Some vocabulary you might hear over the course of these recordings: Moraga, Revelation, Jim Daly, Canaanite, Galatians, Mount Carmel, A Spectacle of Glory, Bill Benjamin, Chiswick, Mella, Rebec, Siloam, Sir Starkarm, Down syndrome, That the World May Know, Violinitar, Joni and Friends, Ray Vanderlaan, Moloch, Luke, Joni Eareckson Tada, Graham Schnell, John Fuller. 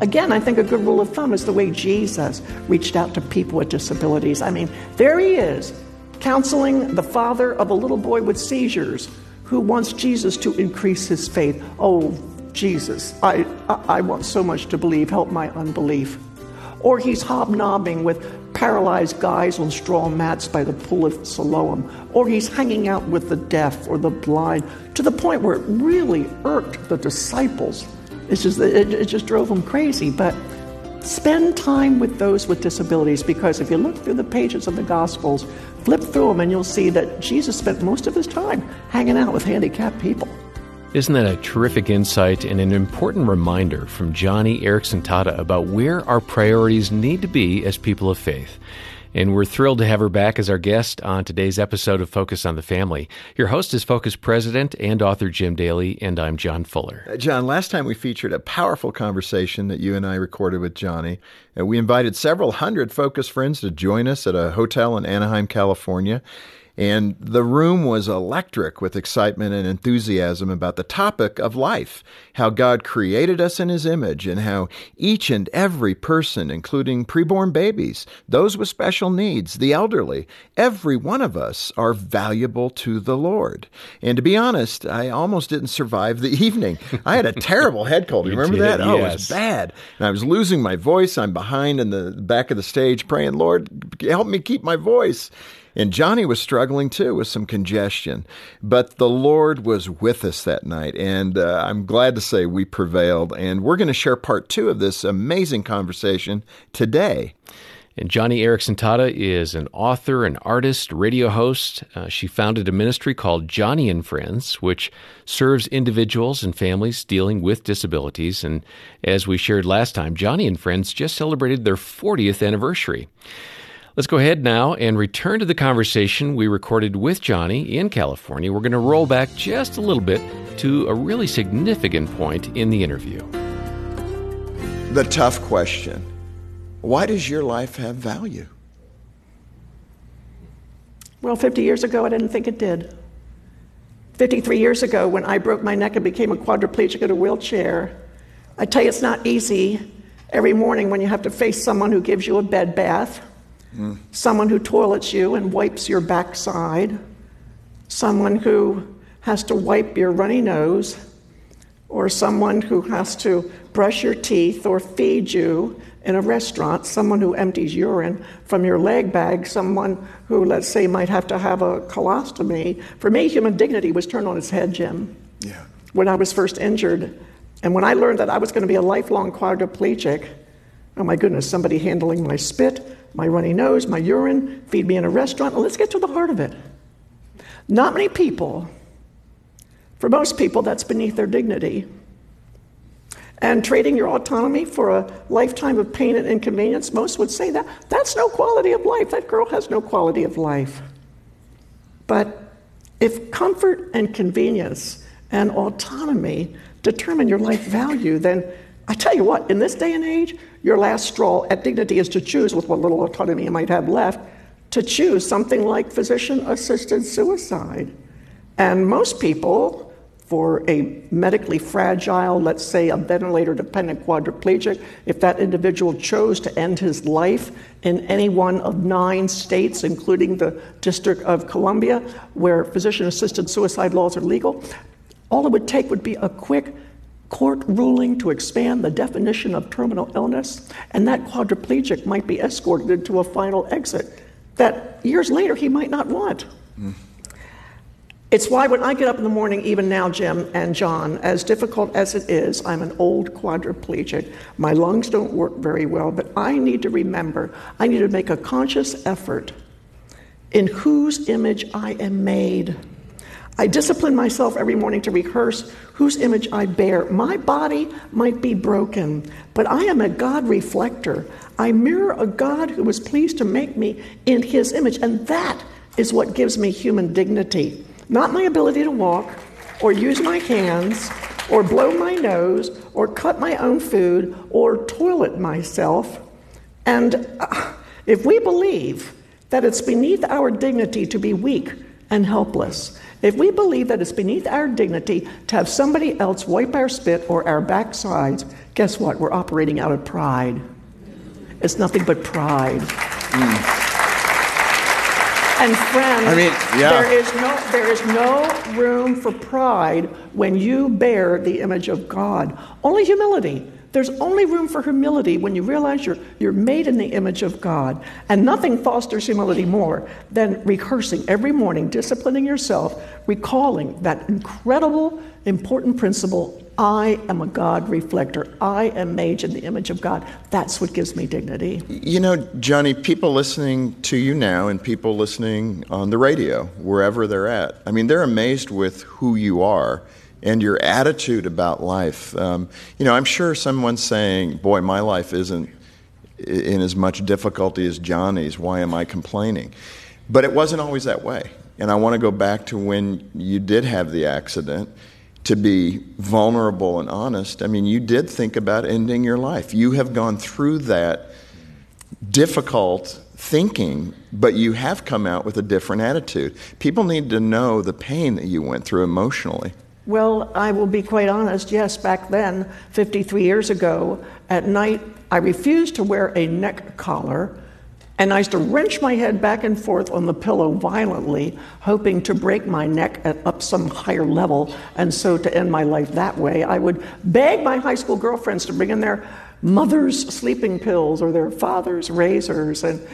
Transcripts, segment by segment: Again, I think a good rule of thumb is the way Jesus reached out to people with disabilities. I mean, there he is, counseling the father of a little boy with seizures who wants Jesus to increase his faith. Oh, Jesus, I want so much to believe. Help my unbelief. Or he's hobnobbing with paralyzed guys on straw mats by the pool of Siloam. Or he's hanging out with the deaf or the blind, to the point where it really irked the disciples. It just drove them crazy. But spend time with those with disabilities, because if you look through the pages of the Gospels, flip through them, and you'll see that Jesus spent most of his time hanging out with handicapped people. Isn't that a terrific insight and an important reminder from Joni Eareckson Tada about where our priorities need to be as people of faith? And we're thrilled to have her back as our guest on today's episode of Focus on the Family. Your host is Focus President and author Jim Daly, and I'm John Fuller. John, last time we featured a powerful conversation that you and I recorded with Joni. We invited several hundred Focus friends to join us at a hotel in Anaheim, California. And the room was electric with excitement and enthusiasm about the topic of life, how God created us in His image, and how each and every person, including preborn babies, those with special needs, the elderly, every one of us are valuable to the Lord. And to be honest, I almost didn't survive the evening. I had a terrible head cold. You remember that? Yes. Oh, it was bad. And I was losing my voice. I'm behind in the back of the stage praying, Lord, help me keep my voice. And Joni was struggling, too, with some congestion. But the Lord was with us that night, and I'm glad to say we prevailed. And we're going to share part two of this amazing conversation today. And Joni Eareckson Tada is an author, an artist, radio host. She founded a ministry called Joni and Friends, which serves individuals and families dealing with disabilities. And as we shared last time, Joni and Friends just celebrated their 40th anniversary. Let's go ahead now and return to the conversation we recorded with Joni in California. We're going to roll back just a little bit to a really significant point in the interview. The tough question: why does your life have value? Well, 50 years ago, I didn't think it did. 53 years ago, when I broke my neck and became a quadriplegic in a wheelchair, I tell you, it's not easy every morning when you have to face someone who gives you a bed bath, someone who toilets you and wipes your backside, someone who has to wipe your runny nose, or someone who has to brush your teeth or feed you in a restaurant, someone who empties urine from your leg bag, someone who, let's say, might have to have a colostomy. For me, human dignity was turned on its head, Jim. Yeah. When I was first injured, and when I learned that I was going to be a lifelong quadriplegic, oh my goodness, somebody handling my spit, my runny nose, my urine, feed me in a restaurant. Well, let's get to the heart of it. Not many people, for most people, that's beneath their dignity. And trading your autonomy for a lifetime of pain and inconvenience, most would say that that's no quality of life. That girl has no quality of life. But if comfort and convenience and autonomy determine your life value, then I tell you what, in this day and age, your last straw at dignity is to choose, with what little autonomy you might have left, to choose something like physician-assisted suicide. And most people, for a medically fragile, let's say a ventilator-dependent quadriplegic, if that individual chose to end his life in any one of 9 states, including the District of Columbia, where physician-assisted suicide laws are legal, all it would take would be a quick court ruling to expand the definition of terminal illness, and that quadriplegic might be escorted into a final exit that years later he might not want. It's why when I get up in the morning, even now, Jim and John, as difficult as it is, I'm an old quadriplegic. My lungs don't work very well, but I need to remember, I need to make a conscious effort in whose image I am made. I discipline myself every morning to rehearse whose image I bear. My body might be broken, but I am a God reflector. I mirror a God who was pleased to make me in His image, and that is what gives me human dignity. Not my ability to walk, or use my hands, or blow my nose, or cut my own food, or toilet myself. And if we believe that it's beneath our dignity to be weak, and helpless. If we believe that it's beneath our dignity to have somebody else wipe our spit or our backsides, guess what? We're operating out of pride. It's nothing but pride. And friends, there is no room for pride when you bear the image of God. Only humility. There's only room for humility when you realize you're made in the image of God. And nothing fosters humility more than rehearsing every morning, disciplining yourself, recalling that incredible, important principle, I am a God reflector. I am made in the image of God. That's what gives me dignity. You know, Joni, people listening to you now and people listening on the radio, wherever they're at, I mean, they're amazed with who you are and your attitude about life. You know, I'm sure someone's saying, boy, my life isn't in as much difficulty as Joni's. Why am I complaining? But it wasn't always that way. And I want to go back to when you did have the accident, to be vulnerable and honest. I mean, you did think about ending your life. You have gone through that difficult thinking, but you have come out with a different attitude. People need to know the pain that you went through emotionally. Well, I will be quite honest, yes, back then, 53 years ago, at night, I refused to wear a neck collar, and I used to wrench my head back and forth on the pillow violently, hoping to break my neck at up some higher level, and so to end my life that way. I would beg my high school girlfriends to bring in their mother's sleeping pills or their father's razors, and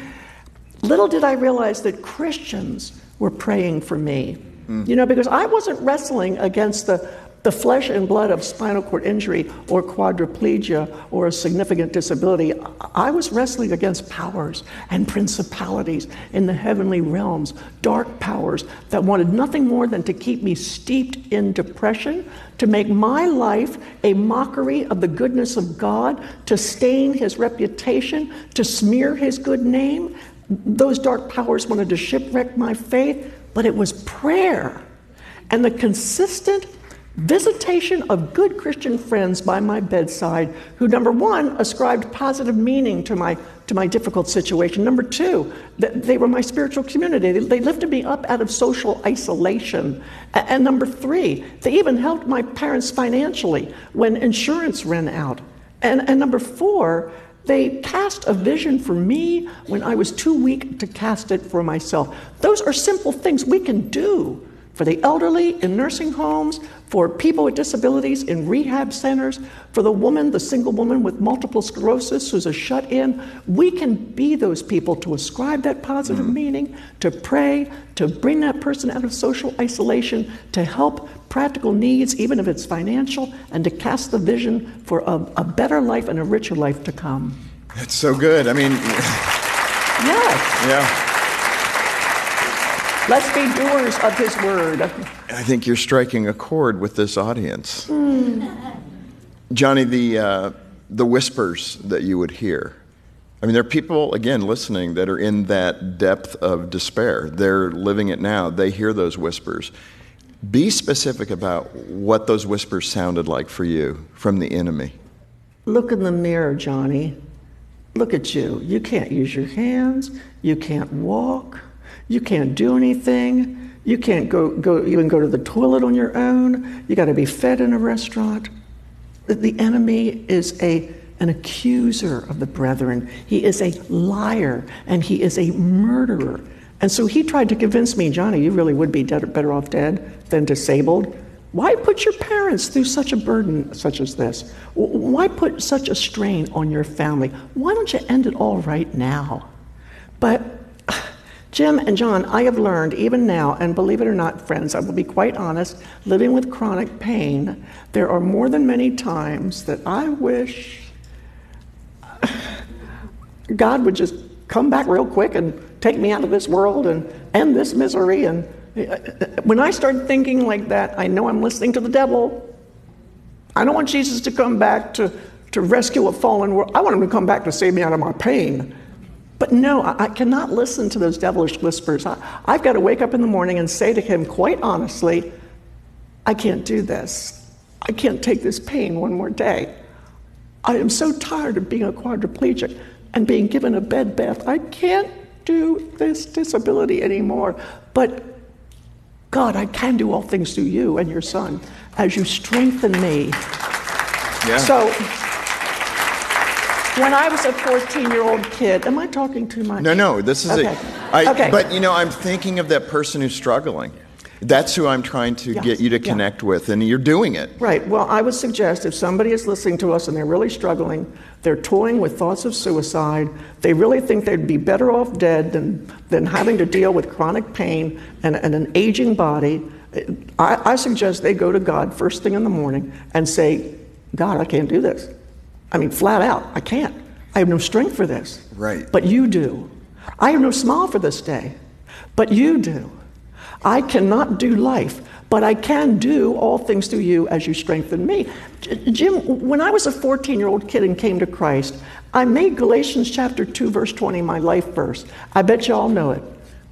little did I realize that Christians were praying for me. You know, because I wasn't wrestling against the flesh and blood of spinal cord injury or quadriplegia or a significant disability. I was wrestling against powers and principalities in the heavenly realms, dark powers that wanted nothing more than to keep me steeped in depression, to make my life a mockery of the goodness of God, to stain his reputation, to smear his good name. Those dark powers wanted to shipwreck my faith. But it was prayer and the consistent visitation of good Christian friends by my bedside who, number one, ascribed positive meaning to my difficult situation. Number two, they were my spiritual community. They lifted me up out of social isolation. And number three, they even helped my parents financially when insurance ran out. And number four, they cast a vision for me when I was too weak to cast it for myself. Those are simple things we can do for the elderly in nursing homes, for people with disabilities in rehab centers, for the woman, the single woman with multiple sclerosis who's a shut-in. We can be those people to ascribe that positive meaning, to pray, to bring that person out of social isolation, to help practical needs, even if it's financial, and to cast the vision for a better life and a richer life to come. That's so good. I mean... Yes. Yeah. Let's be doers of his word. I think you're striking a chord with this audience. Joni, the whispers that you would hear. I mean, there are people, again, listening that are in that depth of despair. They're living it now. They hear those whispers. Be specific about what those whispers sounded like for you from the enemy. Look in the mirror, Joni. Look at you. You can't use your hands. You can't walk. You can't do anything. You can't go to the toilet on your own. You got to be fed in a restaurant. The enemy is an accuser of the brethren. He is a liar, and he is a murderer. And so he tried to convince me, Joni, you really would be better off dead than disabled. Why put your parents through such a burden such as this? Why put such a strain on your family? Why don't you end it all right now? But... Jim and John, I have learned even now, and believe it or not, friends, I will be quite honest, living with chronic pain, there are more than many times that I wish God would just come back real quick and take me out of this world and end this misery. And when I start thinking like that, I know I'm listening to the devil. I don't want Jesus to come back to rescue a fallen world. I want him to come back to save me out of my pain. But no, I cannot listen to those devilish whispers. I've got to wake up in the morning and say to him, quite honestly, I can't do this. I can't take this pain one more day. I am so tired of being a quadriplegic and being given a bed bath. I can't do this disability anymore. But God, I can do all things through you and your son as you strengthen me. Yeah. So when I was a 14-year-old kid, am I talking too much? No, this is okay. But, you know, I'm thinking of that person who's struggling. That's who I'm trying to get you to connect with, and you're doing it. Right. Well, I would suggest if somebody is listening to us and they're really struggling, they're toying with thoughts of suicide, they really think they'd be better off dead than having to deal with chronic pain and an aging body, I suggest they go to God first thing in the morning and say, God, I can't do this. I mean, flat out, I can't. I have no strength for this. Right. But you do. I have no smile for this day. But you do. I cannot do life, but I can do all things through you as you strengthen me. Jim, when I was a 14-year-old kid and came to Christ, I made Galatians chapter 2, verse 20 my life verse. I bet you all know it.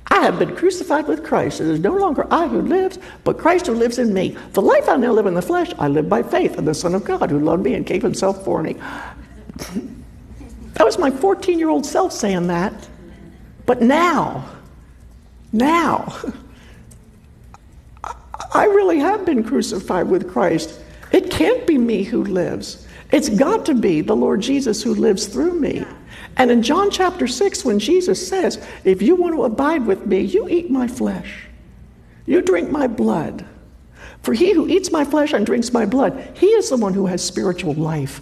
I have been crucified with Christ. It is no longer I who lives, but Christ who lives in me. The life I now live in the flesh, I live by faith in the Son of God who loved me and gave himself for me. That was my 14-year-old self saying that. But now... I really have been crucified with Christ. It can't be me who lives. It's got to be the Lord Jesus who lives through me. And in John chapter 6, when Jesus says, if you want to abide with me, you eat my flesh. You drink my blood. For he who eats my flesh and drinks my blood, he is the one who has spiritual life.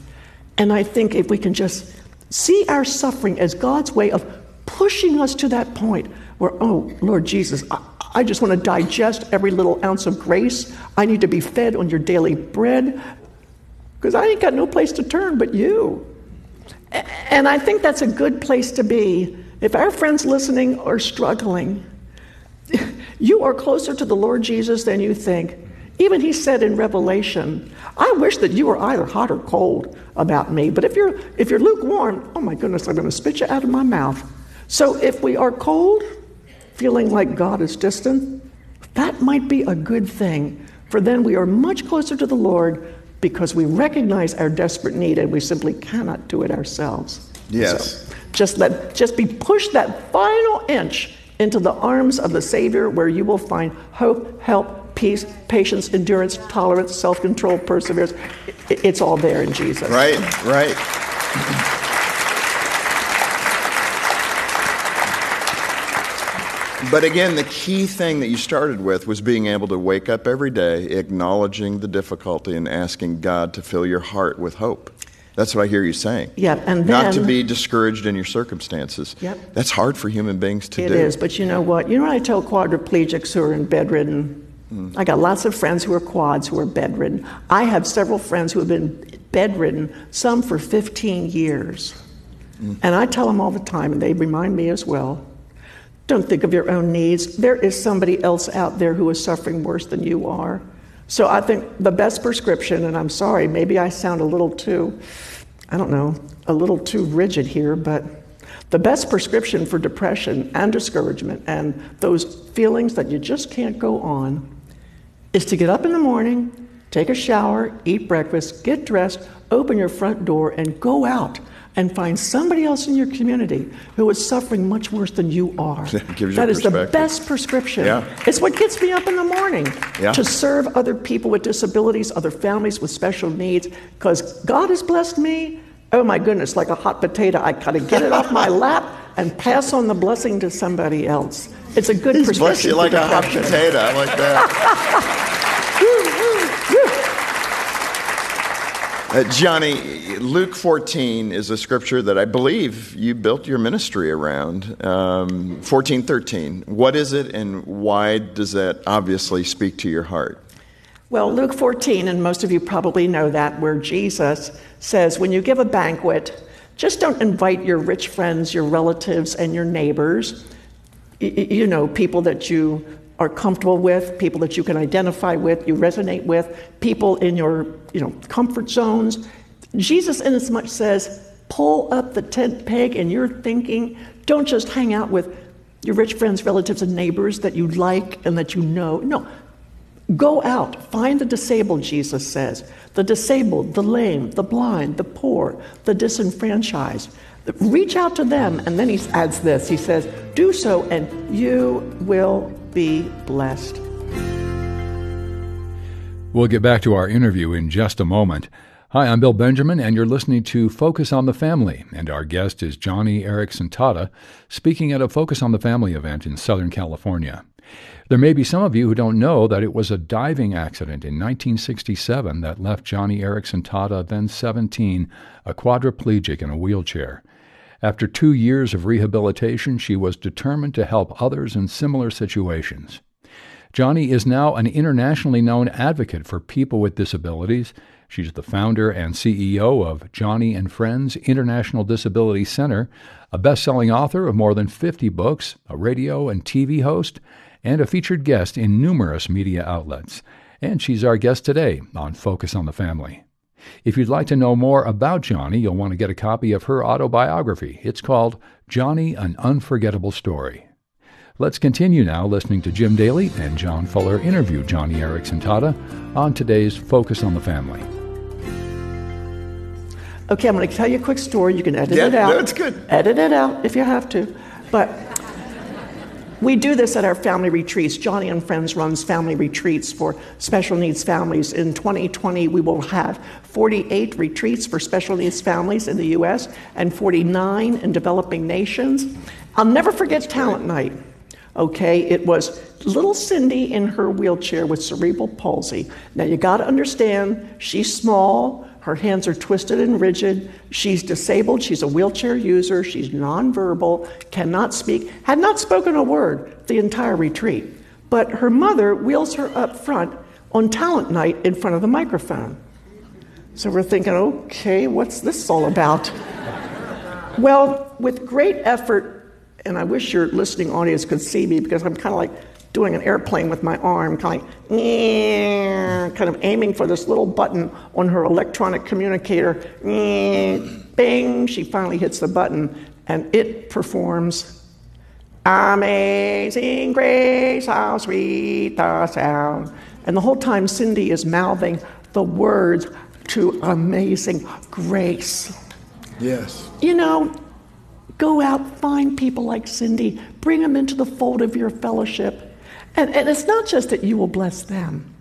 And I think if we can just see our suffering as God's way of pushing us to that point where, oh, Lord Jesus, I just want to digest every little ounce of grace. I need to be fed on your daily bread because I ain't got no place to turn but you. And I think that's a good place to be. If our friends listening are struggling, you are closer to the Lord Jesus than you think. Even he said in Revelation, I wish that you were either hot or cold about me. But if you're lukewarm, oh my goodness, I'm going to spit you out of my mouth. So if we are cold, feeling like God is distant, that might be a good thing, for then we are much closer to the Lord because we recognize our desperate need and we simply cannot do it ourselves. Yes. So just be pushed that final inch into the arms of the Savior where you will find hope, help, peace, patience, endurance, tolerance, self-control, perseverance. It's all there in Jesus. Right. But again, the key thing that you started with was being able to wake up every day, acknowledging the difficulty and asking God to fill your heart with hope. That's what I hear you saying. Yeah, and then, not to be discouraged in your circumstances. Yep. That's hard for human beings to do. It is, but you know what? You know what I tell quadriplegics who are bedridden? I got lots of friends who are quads who are bedridden. I have several friends who have been bedridden, some for 15 years. And I tell them all the time, and they remind me as well, don't think of your own needs. There is somebody else out there who is suffering worse than you are. So I think the best prescription, and I'm sorry, maybe I sound a little too, rigid here, but the best prescription for depression and discouragement and those feelings that you just can't go on is to get up in the morning, take a shower, eat breakfast, get dressed, open your front door, and go out and find somebody else in your community who is suffering much worse than you are. That is the best prescription. Yeah. It's what gets me up in the morning to serve other people with disabilities, other families with special needs, because God has blessed me. Oh, my goodness, like a hot potato, I got to get it off my lap and pass on the blessing to somebody else. It's a good prescription. Bless you like a hot potato. I like that. Johnny, Luke 14 is a scripture that I believe you built your ministry around, 14:13. What is it, and why does that obviously speak to your heart? Well, Luke 14, and most of you probably know that, where Jesus says, when you give a banquet, just don't invite your rich friends, your relatives, and your neighbors, you know, people that you are comfortable with, people that you can identify with, you resonate with, people in your, comfort zones. Jesus inasmuch says, pull up the tent peg in your thinking. Don't just hang out with your rich friends, relatives, and neighbors that you like and that you know. No, go out, find the disabled, Jesus says. The disabled, the lame, the blind, the poor, the disenfranchised. Reach out to them, and then he adds this. He says, do so, and you will be blessed. We'll get back to our interview in just a moment. Hi, I'm Bill Benjamin, and you're listening to Focus on the Family, and our guest is Joni Eareckson Tada, speaking at a Focus on the Family event in Southern California. There may be some of you who don't know that it was a diving accident in 1967 that left Joni Eareckson Tada, then 17, a quadriplegic in a wheelchair. After 2 years of rehabilitation, she was determined to help others in similar situations. Joni is now an internationally known advocate for people with disabilities. She's the founder and CEO of Joni and Friends International Disability Center, a best-selling author of more than 50 books, a radio and TV host, and a featured guest in numerous media outlets. And she's our guest today on Focus on the Family. If you'd like to know more about Joni, you'll want to get a copy of her autobiography. It's called Joni, An Unforgettable Story. Let's continue now listening to Jim Daly and John Fuller interview Joni Eareckson Tada on today's Focus on the Family. Okay, I'm going to tell you a quick story. You can edit it out. Yeah, that's good. Edit it out if you have to. But we do this at our family retreats. Joni and Friends runs family retreats for special needs families. In 2020, we will have 48 retreats for special needs families in the U.S. and 49 in developing nations. I'll never forget Talent Night. Okay, it was little Cindy in her wheelchair with cerebral palsy. Now, you got to understand, she's small. Her hands are twisted and rigid. She's disabled. She's a wheelchair user. She's nonverbal, cannot speak, had not spoken a word the entire retreat. But her mother wheels her up front on Talent Night in front of the microphone. So we're thinking, okay, what's this all about? Well, with great effort, and I wish your listening audience could see me because I'm kind of like doing an airplane with my arm, kind of aiming for this little button on her electronic communicator. Bing, she finally hits the button, and it performs, Amazing Grace, how sweet the sound. And the whole time, Cindy is mouthing the words to Amazing Grace. Yes. You know, go out, find people like Cindy, bring them into the fold of your fellowship. And it's not just that you will bless them.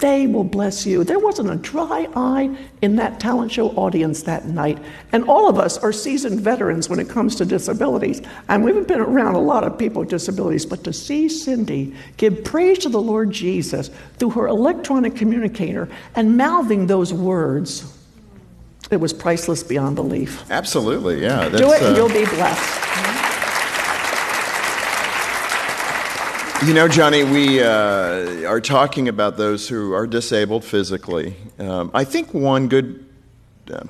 They will bless you. There wasn't a dry eye in that talent show audience that night. And all of us are seasoned veterans when it comes to disabilities. And we've been around a lot of people with disabilities. But to see Cindy give praise to the Lord Jesus through her electronic communicator and mouthing those words, it was priceless beyond belief. Absolutely, yeah. Do it and you'll be blessed. You know, Joni, we are talking about those who are disabled physically. I think one good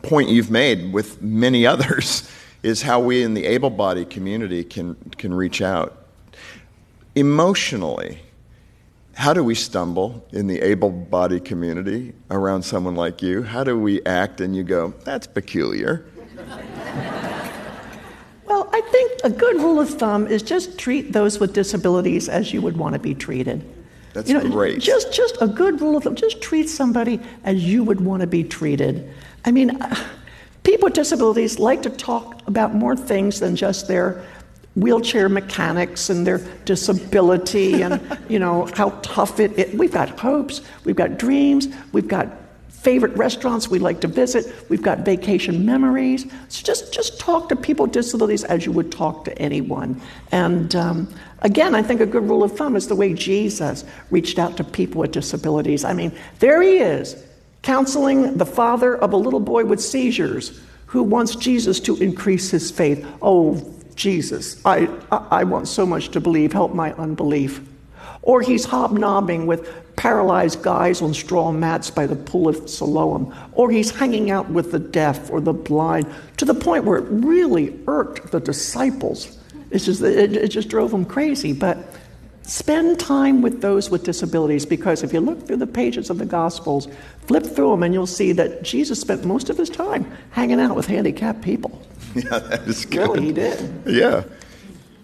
point you've made with many others is how we in the able-bodied community can reach out. Emotionally, how do we stumble in the able-bodied community around someone like you? How do we act and you go, that's peculiar? Well, I think a good rule of thumb is just treat those with disabilities as you would want to be treated. That's great. Just a good rule of thumb. Just treat somebody as you would want to be treated. I mean, people with disabilities like to talk about more things than just their wheelchair mechanics and their disability and, how tough it is. We've got hopes. We've got dreams. We've got favorite restaurants we like to visit. We've got vacation memories. So just talk to people with disabilities as you would talk to anyone. And again, I think a good rule of thumb is the way Jesus reached out to people with disabilities. I mean, there he is, counseling the father of a little boy with seizures who wants Jesus to increase his faith. Oh, Jesus, I want so much to believe. Help my unbelief. Or he's hobnobbing with paralyzed guys on straw mats by the pool of Siloam. Or he's hanging out with the deaf or the blind to the point where it really irked the disciples. It just drove them crazy. But spend time with those with disabilities, because if you look through the pages of the Gospels, flip through them, and you'll see that Jesus spent most of his time hanging out with handicapped people. Yeah, that is good. Really, he did. Yeah.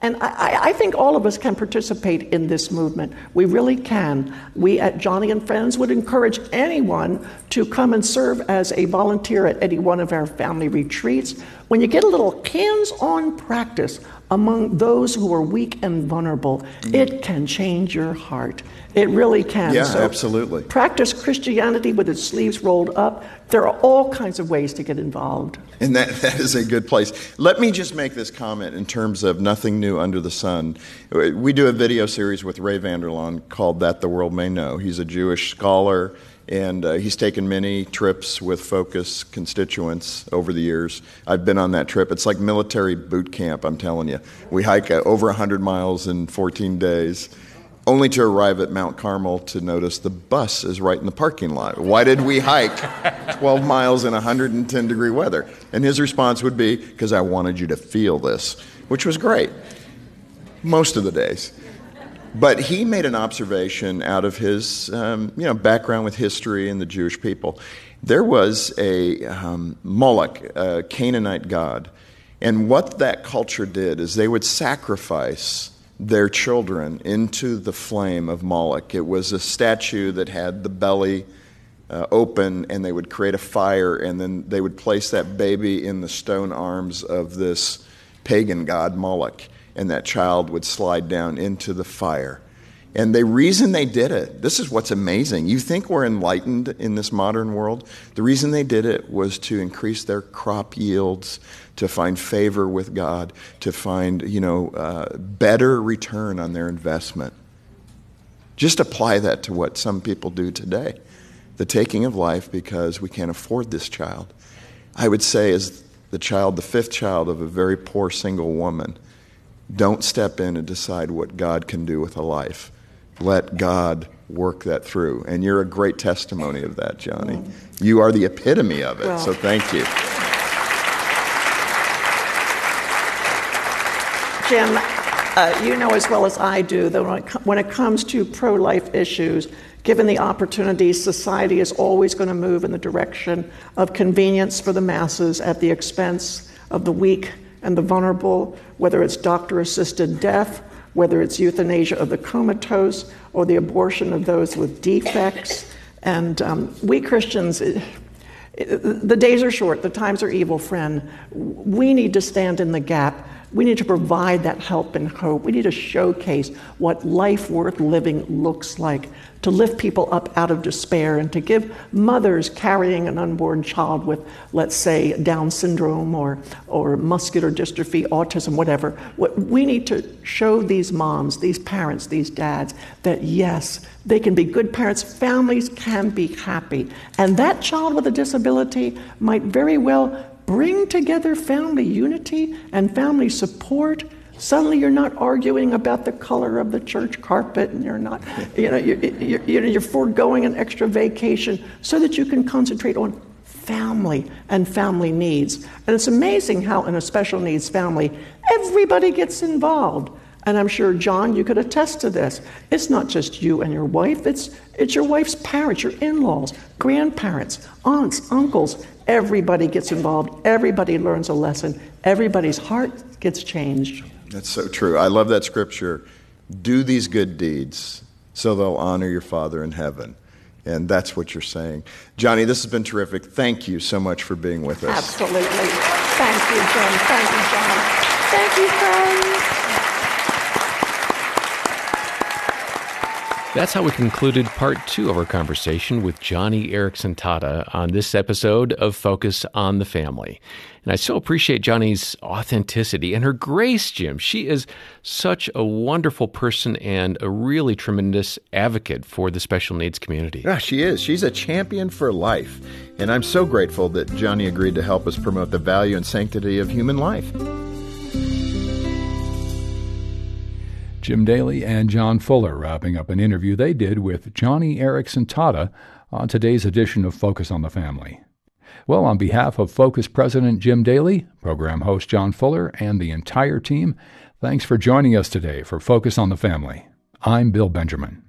And I think all of us can participate in this movement. We really can. We at Joni and Friends would encourage anyone to come and serve as a volunteer at any one of our family retreats. When you get a little hands-on practice among those who are weak and vulnerable. It can change your heart. It really can. Yeah, so absolutely. Practice Christianity with its sleeves rolled up. There are all kinds of ways to get involved. And that is a good place. Let me just make this comment in terms of nothing new under the sun. We do a video series with Ray Vanderlaan called That the World May Know. He's a Jewish scholar, and he's taken many trips with Focus constituents over the years. I've been on that trip. It's like military boot camp, I'm telling you. We hike over 100 miles in 14 days. Only to arrive at Mount Carmel to notice the bus is right in the parking lot. Why did we hike 12 miles in 110-degree weather? And his response would be, because I wanted you to feel this, which was great most of the days. But he made an observation out of his background with history and the Jewish people. There was a Moloch, a Canaanite god, and what that culture did is they would sacrifice their children into the flame of Moloch. It was a statue that had the belly open, and they would create a fire, and then they would place that baby in the stone arms of this pagan god Moloch, and that child would slide down into the fire. And the reason they did it, this is what's amazing. You think we're enlightened in this modern world? The reason they did it was to increase their crop yields, to find favor with God, to find, better return on their investment. Just apply that to what some people do today. The taking of life because we can't afford this child. I would say as the fifth child of a very poor single woman, don't step in and decide what God can do with a life. Let God work that through. And you're a great testimony of that, Johnny. You are the epitome of it, so thank you. Jim, you know as well as I do that when it comes to pro-life issues, given the opportunities, society is always going to move in the direction of convenience for the masses at the expense of the weak and the vulnerable, whether it's doctor-assisted death, whether it's euthanasia of the comatose, or the abortion of those with defects. And we Christians, the days are short, the times are evil, friend. We need to stand in the gap. We need to provide that help and hope. We need to showcase what life worth living looks like, to lift people up out of despair and to give mothers carrying an unborn child with, let's say, Down syndrome or muscular dystrophy, autism, whatever. We need to show these moms, these parents, these dads that, yes, they can be good parents. Families can be happy. And that child with a disability might very well bring together family unity and family support. Suddenly you're not arguing about the color of the church carpet, and you're not, you're foregoing an extra vacation so that you can concentrate on family and family needs. And it's amazing how in a special needs family, everybody gets involved. And I'm sure, John, you could attest to this. It's not just you and your wife. It's your wife's parents, your in-laws, grandparents, aunts, uncles. Everybody gets involved. Everybody learns a lesson. Everybody's heart gets changed. That's so true. I love that scripture. Do these good deeds so they'll honor your Father in heaven. And that's what you're saying. Johnny, this has been terrific. Thank you so much for being with us. Absolutely. Thank you, Jim. Thank you, John. Thank you, friends. That's how we concluded part 2 of our conversation with Joni Eareckson Tada on this episode of Focus on the Family. And I so appreciate Johnny's authenticity and her grace, Jim. She is such a wonderful person and a really tremendous advocate for the special needs community. Yeah, she is. She's a champion for life. And I'm so grateful that Johnny agreed to help us promote the value and sanctity of human life. Jim Daly and John Fuller wrapping up an interview they did with Joni Eareckson Tada on today's edition of Focus on the Family. Well, on behalf of Focus President Jim Daly, program host John Fuller, and the entire team, thanks for joining us today for Focus on the Family. I'm Bill Benjamin.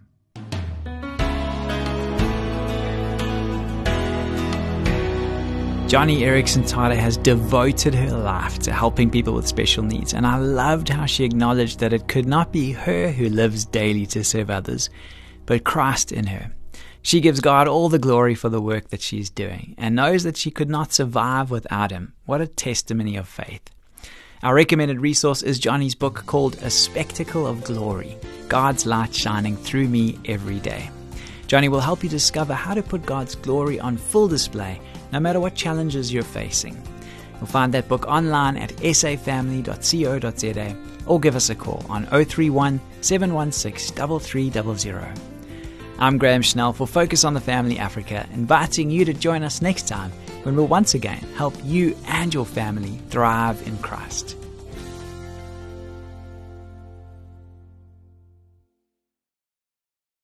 Joni Eareckson Tada has devoted her life to helping people with special needs, and I loved how she acknowledged that it could not be her who lives daily to serve others, but Christ in her. She gives God all the glory for the work that she's doing and knows that she could not survive without Him. What a testimony of faith. Our recommended resource is Joni's book called A Spectacle of Glory, God's Light Shining Through Me Every Day. Joni will help you discover how to put God's glory on full display, no matter what challenges you're facing. You'll find that book online at safamily.co.za or give us a call on 031 716 3300. I'm Graham Schnell for Focus on the Family Africa, inviting you to join us next time when we'll once again help you and your family thrive in Christ.